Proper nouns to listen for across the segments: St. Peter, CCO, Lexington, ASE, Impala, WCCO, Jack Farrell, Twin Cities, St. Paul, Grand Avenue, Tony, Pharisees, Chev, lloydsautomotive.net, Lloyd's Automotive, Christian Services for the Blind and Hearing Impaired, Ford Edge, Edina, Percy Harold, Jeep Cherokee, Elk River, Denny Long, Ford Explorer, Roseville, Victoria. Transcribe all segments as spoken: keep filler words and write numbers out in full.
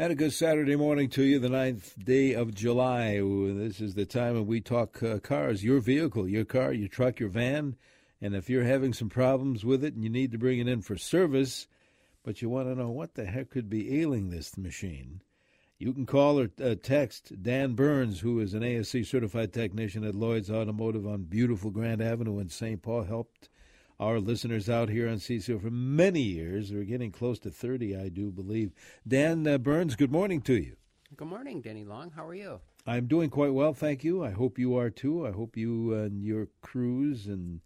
And a good Saturday morning to you, the ninth day of July. This is the time when we talk uh, cars, your vehicle, your car, your truck, your van. And if you're having some problems with it and you need to bring it in for service, but you want to know what the heck could be ailing this machine, you can call or uh, text Dan Burns, who is an A S E certified technician at Lloyd's Automotive on beautiful Grand Avenue in Saint Paul. Helped our listeners out here on C C O for many years. We're getting close to thirty, I do believe. Dan uh, Burns, good morning to you. Good morning, Denny Long. How are you? I'm doing quite well, thank you. I hope you are, too. I hope you and your crews and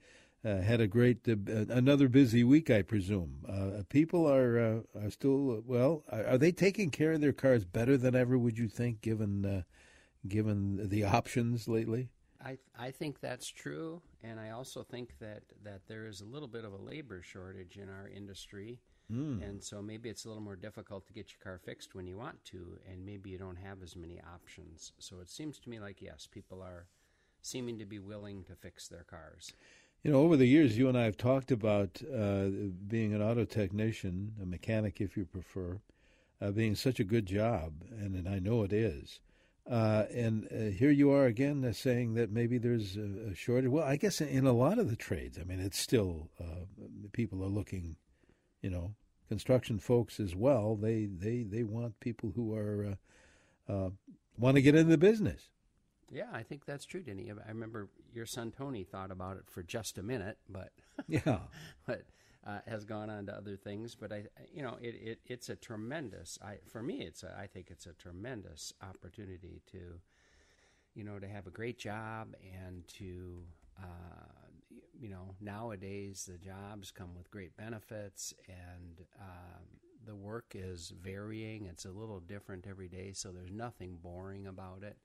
uh, had a great, uh, another busy week, I presume. Uh, people are, uh, are still, well, are they taking care of their cars better than ever, would you think, given uh, given the options lately? I, I think that's true, and I also think that, that there is a little bit of a labor shortage in our industry, mm. and so maybe it's a little more difficult to get your car fixed when you want to, and maybe you don't have as many options. So it seems to me like, yes, people are seeming to be willing to fix their cars. You know, over the years, you and I have talked about uh, being an auto technician, a mechanic if you prefer, uh, being such a good job, and, and I know it is. Uh, and uh, here you are again uh, saying that maybe there's a, a shortage. Well, I guess in, in a lot of the trades, I mean, it's still uh, people are looking, you know, construction folks as well. They they, they want people who are uh, uh, want to get into the business. Yeah, I think that's true, Denny. I remember your son Tony thought about it for just a minute, but yeah, but uh, has gone on to other things. But I, you know, it, it it's a tremendous. I for me, it's a, I think it's a tremendous opportunity to, you know, to have a great job and to, uh, you know, nowadays the jobs come with great benefits and uh, the work is varying. It's a little different every day, so there's nothing boring about it.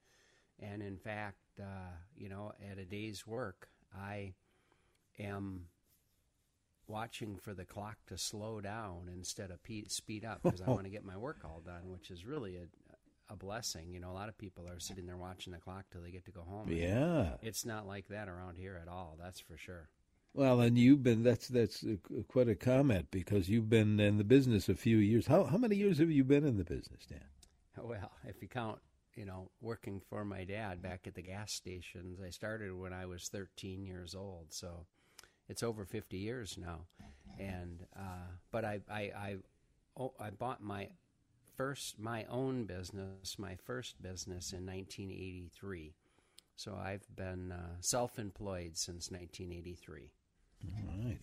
And in fact, uh, you know, at a day's work, I am watching for the clock to slow down instead of pe- speed up because I want to get my work all done, which is really a, a blessing. You know, a lot of people are sitting there watching the clock till they get to go home. Yeah. It's not like that around here at all, that's for sure. Well, and you've been, that's that's quite a comment because you've been in the business a few years. How, how many years have you been in the business, Dan? Well, if you count, you know, working for my dad back at the gas stations. I started when I was thirteen years old, so it's over fifty years now. And uh, but I I I, oh, I bought my first my own business, my first business in nineteen eighty-three. So I've been uh, self-employed since nineteen eighty-three. All right.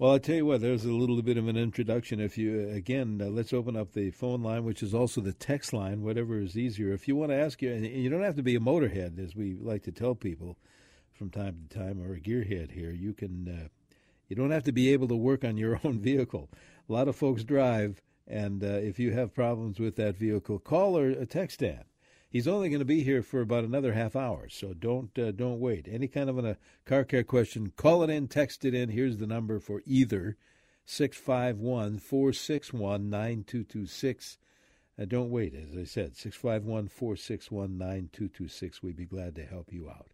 Well, I'll tell you what, there's a little bit of an introduction. If you, again, uh, let's open up the phone line, which is also the text line, whatever is easier. If you want to ask, you, and you don't have to be a motorhead, as we like to tell people from time to time, or a gearhead here. You can, uh, you don't have to be able to work on your own vehicle. A lot of folks drive, and uh, if you have problems with that vehicle, call or text Dan. He's only going to be here for about another half hour, so don't uh, don't wait. Any kind of a car care question, call it in, text it in. Here's the number for either, six five one, four six one, nine two two six. Uh, don't wait, as I said, six five one, four six one, nine two two six. We'd be glad to help you out.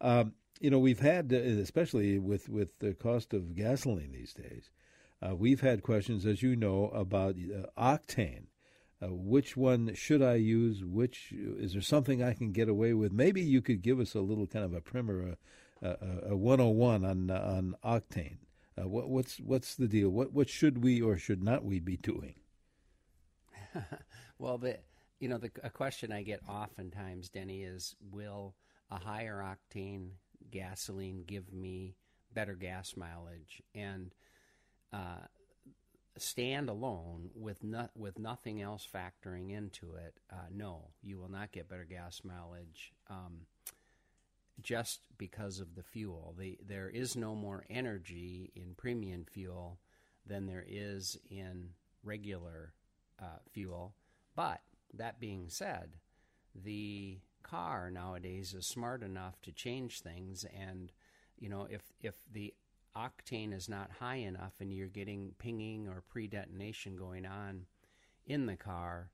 Um, you know, we've had, uh, especially with, with the cost of gasoline these days, uh, we've had questions, as you know, about uh, octane. Uh, which one should I use? Which is there something I can get away with? Maybe you could give us a little kind of a primer, a, a, a one oh one on uh, on octane. Uh, what, what's what's the deal? What what should we or should not we be doing? Well, the you know the a question I get oftentimes, Denny, is will a higher octane gasoline give me better gas mileage? And uh, stand alone with not, with nothing else factoring into it, uh, no, you will not get better gas mileage um, just because of the fuel. The, there is no more energy in premium fuel than there is in regular uh, fuel. But that being said, the car nowadays is smart enough to change things, and you know if if the octane is not high enough and you're getting pinging or pre-detonation going on in the car,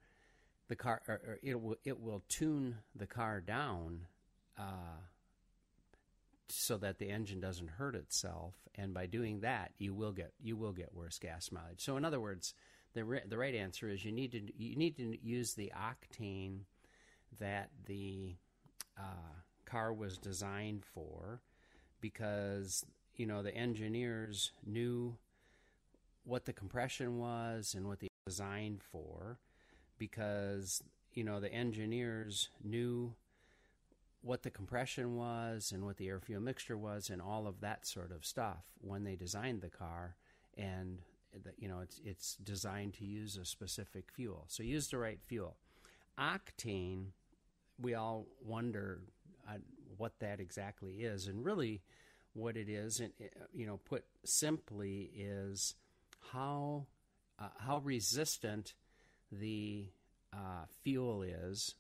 the car or, or it will it will tune the car down uh, so that the engine doesn't hurt itself, and by doing that you will get you will get worse gas mileage. So in other words, the re- the right answer is you need to you need to use the octane that the uh, car was designed for, because you know the engineers knew what the compression was and what they were designed for, because you know the engineers knew what the compression was and what the air-fuel mixture was and all of that sort of stuff when they designed the car, and you know it's it's designed to use a specific fuel. So use the right fuel. Octane, we all wonder uh, what that exactly is, and really what it is, and you know, put simply, is how uh, how resistant the uh, fuel is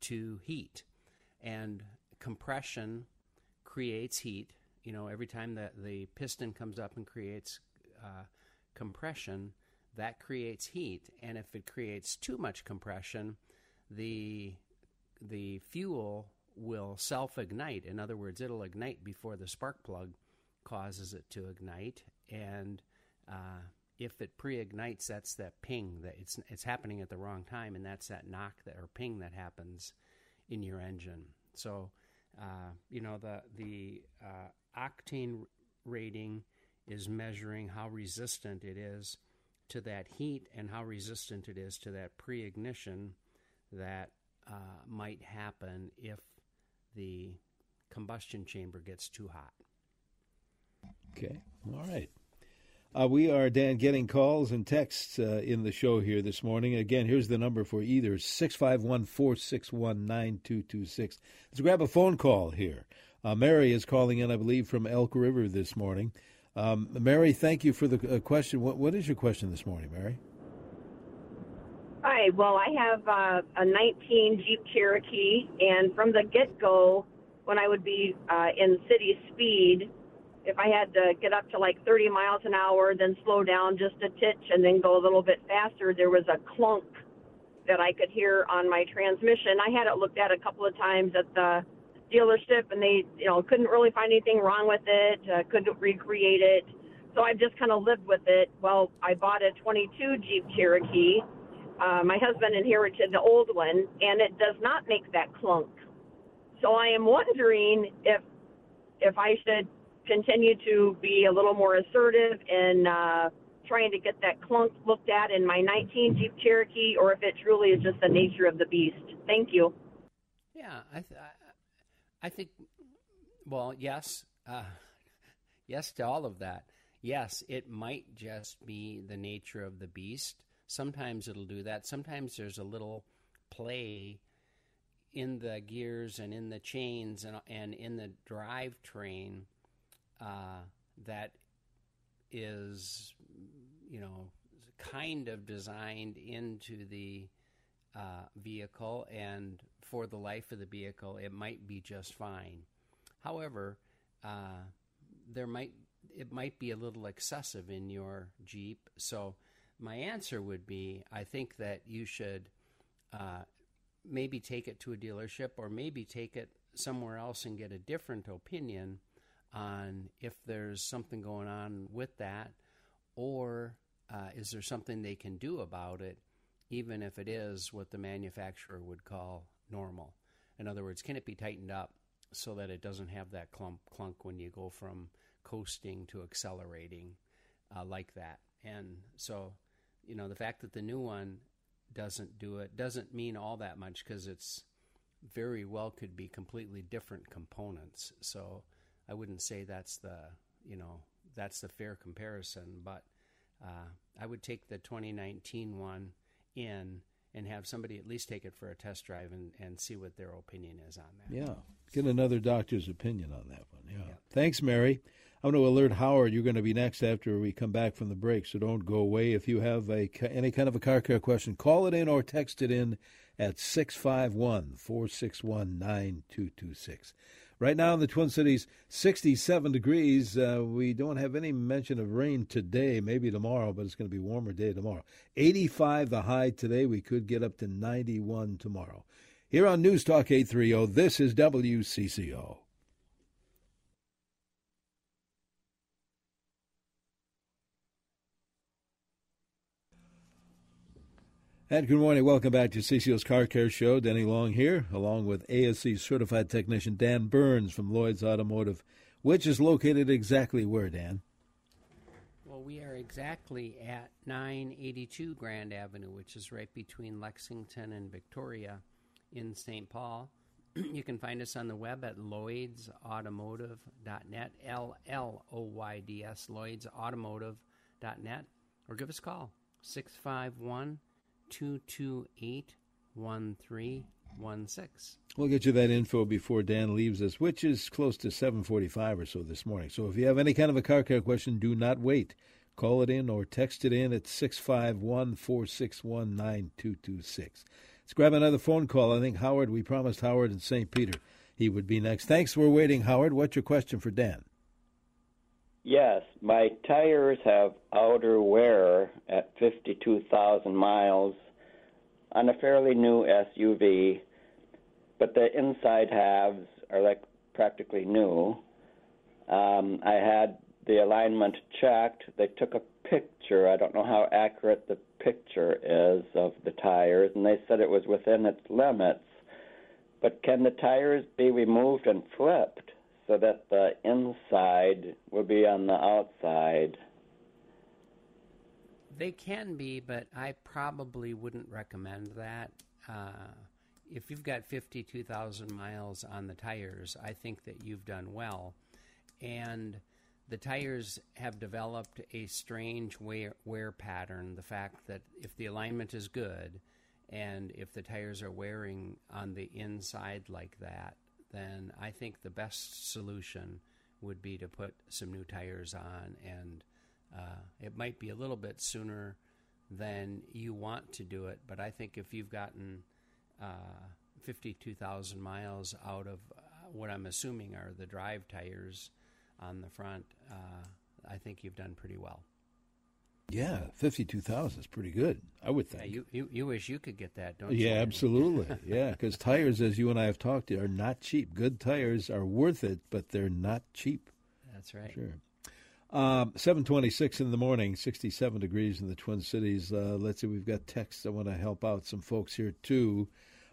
to heat. And compression creates heat. You know, every time that the piston comes up and creates uh, compression, that creates heat. And if it creates too much compression, the the fuel will self-ignite. In other words, it'll ignite before the spark plug causes it to ignite. And uh, if it pre-ignites, that's that ping that it's it's happening at the wrong time, and that's that knock that or ping that happens in your engine. So, uh, you know, the the uh, octane rating is measuring how resistant it is to that heat and how resistant it is to that pre-ignition that uh, might happen if the combustion chamber gets too hot. Okay. All right. Uh, we are, Dan, getting calls and texts uh, in the show here this morning. Again, here's the number for either, six five one, four six one, nine two two six. Let's grab a phone call here. Uh, Mary is calling in, I believe, from Elk River this morning. Um, Mary, thank you for the uh, question. What, what is your question this morning, Mary? Hi. Well, I have uh, a nineteen Jeep Cherokee, and from the get-go, when I would be uh, in city speed, if I had to get up to like thirty miles an hour, then slow down just a titch and then go a little bit faster, there was a clunk that I could hear on my transmission. I had it looked at a couple of times at the dealership, and they, you know, couldn't really find anything wrong with it, uh, couldn't recreate it. So I've just kind of lived with it. Well, I bought a twenty-two Jeep Cherokee. Uh, my husband inherited the old one, and it does not make that clunk. So I am wondering if if I should continue to be a little more assertive in uh, trying to get that clunk looked at in my nineteen Jeep Cherokee, or if it truly is just the nature of the beast. Thank you. Yeah, I, th- I think, well, yes, uh, yes to all of that. Yes, it might just be the nature of the beast. Sometimes it'll do that. Sometimes there's a little play in the gears and in the chains and, and in the drivetrain Uh, that is, you know, kind of designed into the uh, vehicle, and for the life of the vehicle, it might be just fine. However, uh, there might it might be a little excessive in your Jeep. So my answer would be, I think that you should uh, maybe take it to a dealership, or maybe take it somewhere else and get a different opinion on if there's something going on with that, or uh, is there something they can do about it, even if it is what the manufacturer would call normal. In other words, can it be tightened up so that it doesn't have that clump clunk when you go from coasting to accelerating uh, like that? And so, you know, the fact that the new one doesn't do it doesn't mean all that much, because it's very well could be completely different components. So I wouldn't say that's the, you know, that's the fair comparison, but uh, I would take the twenty nineteen one in and have somebody at least take it for a test drive and, and see what their opinion is on that. Yeah, get another doctor's opinion on that one. Yeah. Yep. Thanks, Mary. I'm going to alert Howard you're going to be next after we come back from the break, so don't go away. If you have a, any kind of a car care question, call it in or text it in at six five one, four six one, nine two two six. Right now in the Twin Cities, sixty-seven degrees. Uh, we don't have any mention of rain today, maybe tomorrow, but it's going to be a warmer day tomorrow. eighty-five the high today. We could get up to ninety-one tomorrow. Here on News Talk eight thirty, this is W C C O. And good morning. Welcome back to C C O's Car Care Show. Denny Long here, along with A S E certified technician Dan Burns from Lloyd's Automotive, which is located exactly where, Dan? Well, we are exactly at nine eighty-two Grand Avenue, which is right between Lexington and Victoria in Saint Paul. You can find us on the web at lloyds automotive dot net, L L O Y D S, lloyds automotive dot net, or give us a call, six five one, two two eight, one three one six. We'll get you that info before Dan leaves us, which is close to seven forty-five or so this morning. So if you have any kind of a car care question, do not wait. Call it in or text it in at six five one, four six one, nine two two six. Let's grab another phone call. I think Howard, we promised Howard in Saint Peter he would be next. Thanks for waiting, Howard. What's your question for Dan? Yes, my tires have outer wear at fifty-two thousand miles on a fairly new S U V, but the inside halves are like practically new. Um, I had the alignment checked. They took a picture. I don't know how accurate the picture is of the tires, and they said it was within its limits. But can the tires be removed and flipped so that the inside will be on the outside? They can be, but I probably wouldn't recommend that. Uh, if you've got fifty-two thousand miles on the tires, I think that you've done well. And the tires have developed a strange wear, wear pattern. The fact that if the alignment is good and if the tires are wearing on the inside like that, then I think the best solution would be to put some new tires on. And uh, it might be a little bit sooner than you want to do it, but I think if you've gotten uh, fifty-two thousand miles out of what I'm assuming are the drive tires on the front, uh, I think you've done pretty well. Yeah, fifty-two thousand is pretty good, I would think. Yeah, you, you, you wish you could get that, don't yeah, you? Yeah, absolutely. Yeah, because tires, as you and I have talked, are not cheap. Good tires are worth it, but they're not cheap. That's right. Sure. Um, seven twenty-six in the morning, sixty-seven degrees in the Twin Cities. Uh, let's see, we've got texts. I want to help out some folks here, too.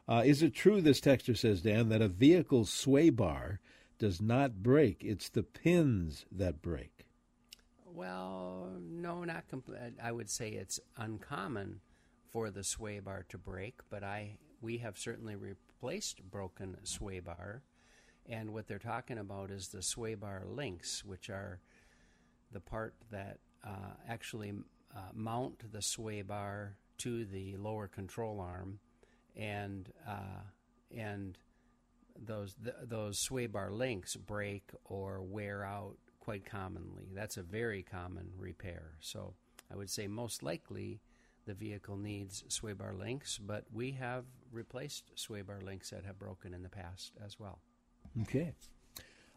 Uh, is it true, this texter says, Dan, that a vehicle's sway bar does not break? It's the pins that break. Well, no, not compl- I would say it's uncommon for the sway bar to break, but I we have certainly replaced broken sway bar, and what they're talking about is the sway bar links, which are the part that uh, actually uh, mount the sway bar to the lower control arm, and uh, and. Those th- those sway bar links break or wear out quite commonly. That's a very common repair. So I would say most likely the vehicle needs sway bar links, but we have replaced sway bar links that have broken in the past as well. Okay.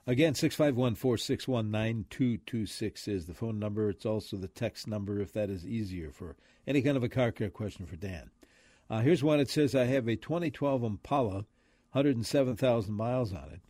Again, six five one, four six one, nine two two six is the phone number. It's also the text number if that is easier for any kind of a car care question for Dan. Uh, here's one. It says, I have a twenty twelve Impala, one hundred seven thousand miles on it.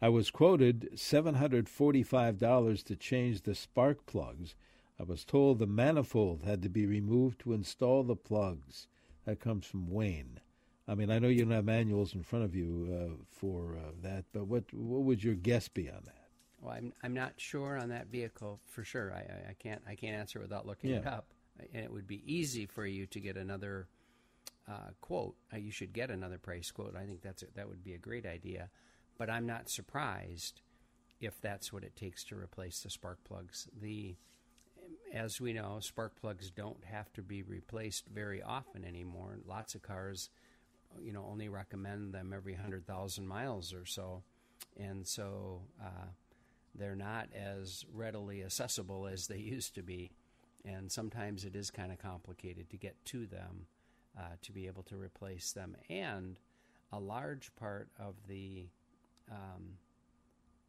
I was quoted seven hundred forty-five dollars to change the spark plugs. I was told the manifold had to be removed to install the plugs. That comes from Wayne. I mean, I know you don't have manuals in front of you uh, for uh, that, but what what would your guess be on that? Well, I'm I'm not sure on that vehicle for sure. I, I can't I can't answer without looking yeah. it up. And it would be easy for you to get another Uh, quote. Uh, you should get another price quote. I think that's a, that would be a great idea, but I'm not surprised if that's what it takes to replace the spark plugs. The, as we know, spark plugs don't have to be replaced very often anymore. Lots of cars, you know, only recommend them every one hundred thousand miles or so, and so uh, they're not as readily accessible as they used to be, and sometimes it is kind of complicated to get to them. Uh, to be able to replace them. And a large part of the um,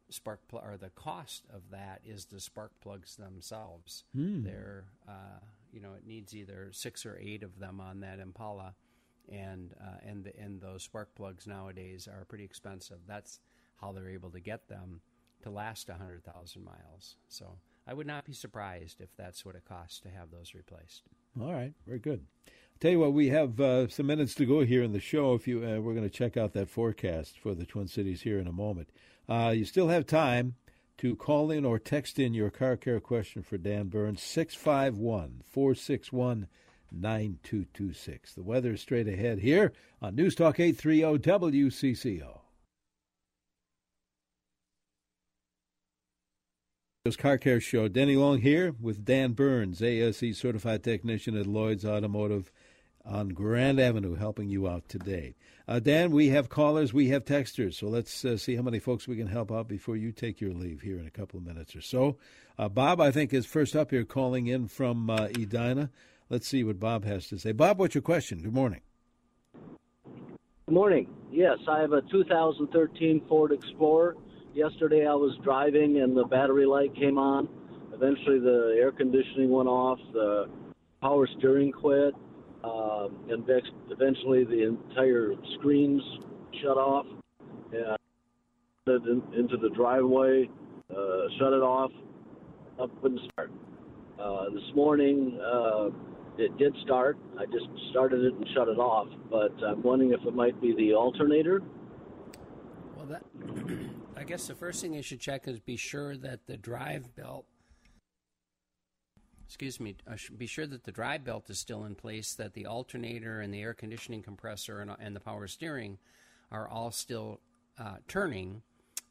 spark pl- or the cost of that is the spark plugs themselves. Mm. They're, uh, you know, it needs either six or eight of them on that Impala, and uh, and the, and those spark plugs nowadays are pretty expensive. That's how they're able to get them to last one hundred thousand miles. So I would not be surprised if that's what it costs to have those replaced. All right, very good. Tell you what, we have uh, some minutes to go here in the show. If you, uh, we're going to check out that forecast for the Twin Cities here in a moment. Uh, you still have time to call in or text in your car care question for Dan Burns, six five one, four six one, nine two two six. The weather is straight ahead here on News Talk eight thirty W C C O. Car Care Show. Denny Long here with Dan Burns, A S E Certified Technician at Lloyd's Automotive on Grand Avenue, helping you out today. Uh, Dan, we have callers, we have texters, so let's uh, see how many folks we can help out before you take your leave here in a couple of minutes or so. Uh, Bob, I think, is first up here calling in from uh, Edina. Let's see what Bob has to say. Bob, what's your question? Good morning. Good morning. Yes, I have a two thousand thirteen Ford Explorer. Yesterday I was driving and the battery light came on. Eventually the air conditioning went off, the power steering quit, um, and eventually the entire screens shut off. And I into the driveway, uh, shut it off, up and start. Uh, this morning uh, it did start. I just started it and shut it off, but I'm wondering if it might be the alternator. Well, that... I guess the first thing you should check is be sure that the drive belt, excuse me, be sure that the drive belt is still in place, that the alternator and the air conditioning compressor and, and the power steering are all still uh, turning.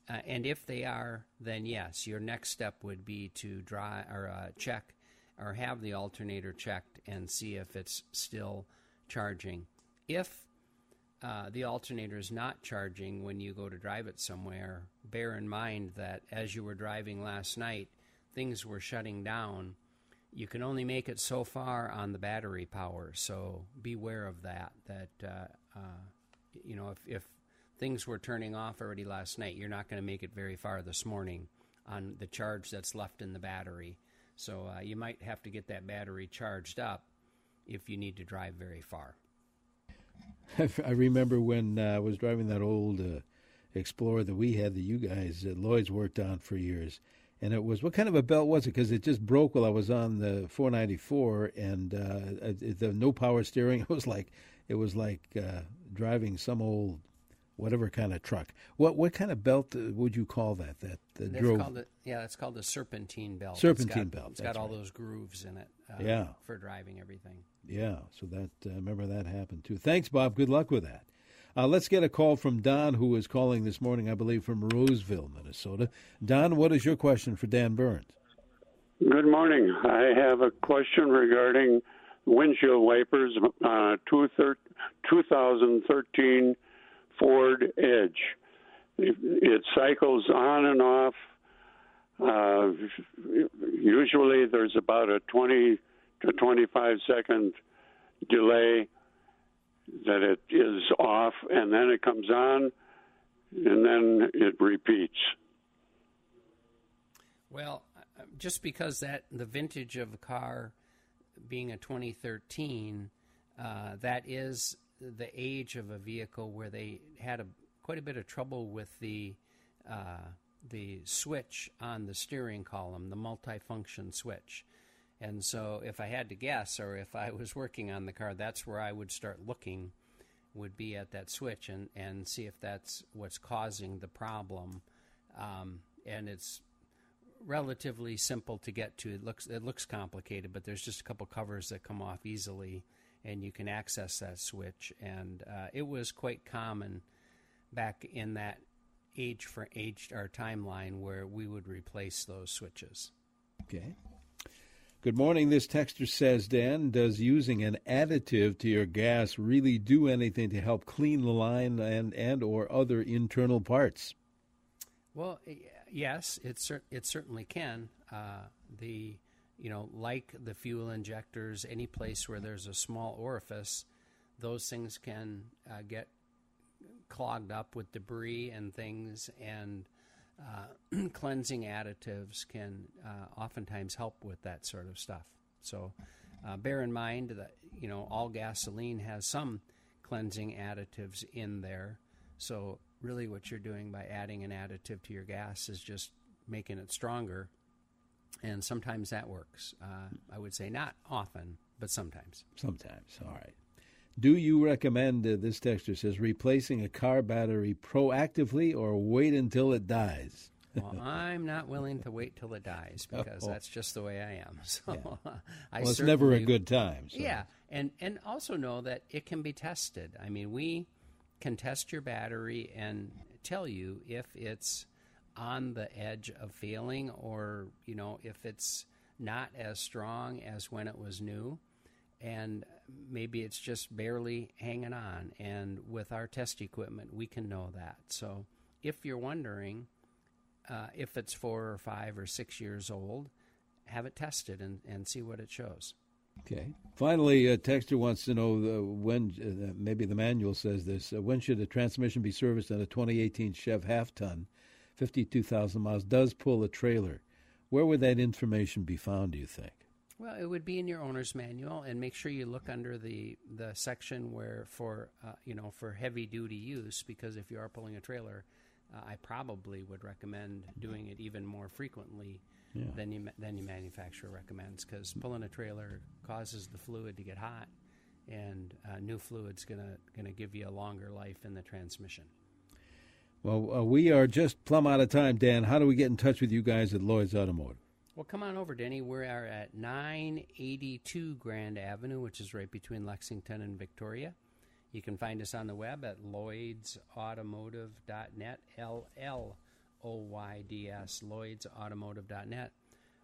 Uh, and if they are, then yes, your next step would be to dry, or uh, check or have the alternator checked and see if it's still charging. If Uh, the alternator is not charging when you go to drive it somewhere, bear in mind that as you were driving last night, things were shutting down. You can only make it so far on the battery power, so beware of that. That uh, uh, you know, if, if things were turning off already last night, you're not going to make it very far this morning on the charge that's left in the battery. So uh, you might have to get that battery charged up if you need to drive very far. I remember when uh, I was driving that old uh, Explorer that we had that you guys at Lloyd's worked on for years, and it was, what kind of a belt was it? Because it just broke while I was on the four ninety-four, and uh, it, the no power steering. It was like it was like uh, driving some old whatever kind of truck. What what kind of belt would you call that? That, that that's drove? Called a, yeah, it's called a serpentine belt. Serpentine it's got, belt. It's got all right. those grooves in it. Uh, yeah. For driving everything. Yeah, so that uh, remember that happened too. Thanks, Bob. Good luck with that. Uh, let's get a call from Don, who is calling this morning, I believe, from Roseville, Minnesota. Don, what is your question for Dan Burns? Good morning. I have a question regarding windshield wipers on a two thousand thirteen Ford Edge. It, it cycles on and off. Uh, usually there's about a twenty to twenty-five second delay that it is off, and then it comes on, and then it repeats. Well, just because that the vintage of the car being a twenty thirteen, uh, that is the age of a vehicle where they had a, quite a bit of trouble with the uh, the switch on the steering column, the multifunction switch. And so if I had to guess, or if I was working on the car, that's where I would start looking, would be at that switch and, and see if that's what's causing the problem. Um, and it's relatively simple to get to. It looks it looks complicated, but there's just a couple covers that come off easily, and you can access that switch. And uh, it was quite common back in that age for age our timeline where we would replace those switches. Okay. Good morning. This texter says, Dan, does using an additive to your gas really do anything to help clean the line and, and or other internal parts? Well, yes, it, cer- it certainly can. Uh, the, you know, like the fuel injectors, any place where there's a small orifice, those things can uh, get clogged up with debris and things, and Uh, cleansing additives can uh, oftentimes help with that sort of stuff. So uh, bear in mind that, you know, all gasoline has some cleansing additives in there. So really what you're doing by adding an additive to your gas is just making it stronger. And sometimes that works. Uh, I would say not often, but sometimes. Sometimes, all right. Do you recommend, uh, this texter says, replacing a car battery proactively or wait until it dies? Well, I'm not willing to wait till it dies because oh. that's just the way I am. So yeah. I well, it's never a good time. So. Yeah, and and also know that it can be tested. I mean, we can test your battery and tell you if it's on the edge of failing or, you know, if it's not as strong as when it was new. And maybe it's just barely hanging on. And with our test equipment, we can know that. So if you're wondering... Uh, if it's four or five or six years old, have it tested and, and see what it shows. Okay. Finally, a texter wants to know the, when, uh, maybe the manual says this, uh, when should the transmission be serviced on a twenty eighteen Chev half-ton, fifty-two thousand miles, does pull a trailer. Where would that information be found, do you think? Well, it would be in your owner's manual, and make sure you look under the, the section where for, uh, you know, for heavy-duty use, because if you are pulling a trailer, Uh, I probably would recommend doing it even more frequently yeah. than you, than your manufacturer recommends, because pulling a trailer causes the fluid to get hot, and uh, new fluid's gonna gonna give you a longer life in the transmission. Well, uh, we are just plumb out of time, Dan. How do we get in touch with you guys at Lloyd's Automotive? Well, come on over, Denny. We are at nine eighty-two Grand Avenue, which is right between Lexington and Victoria. You can find us on the web at lloyds automotive dot net, L L O Y D S, lloyds automotive dot net,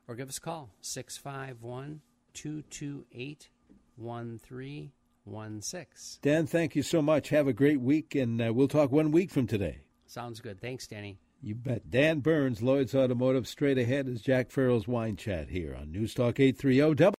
or give us a call, six five one, two two eight, one three one six. Dan, thank you so much. Have a great week, and uh, we'll talk one week from today. Sounds good. Thanks, Danny. You bet. Dan Burns, Lloyd's Automotive. Straight ahead is Jack Farrell's Wine Chat here on News Talk eight thirty W.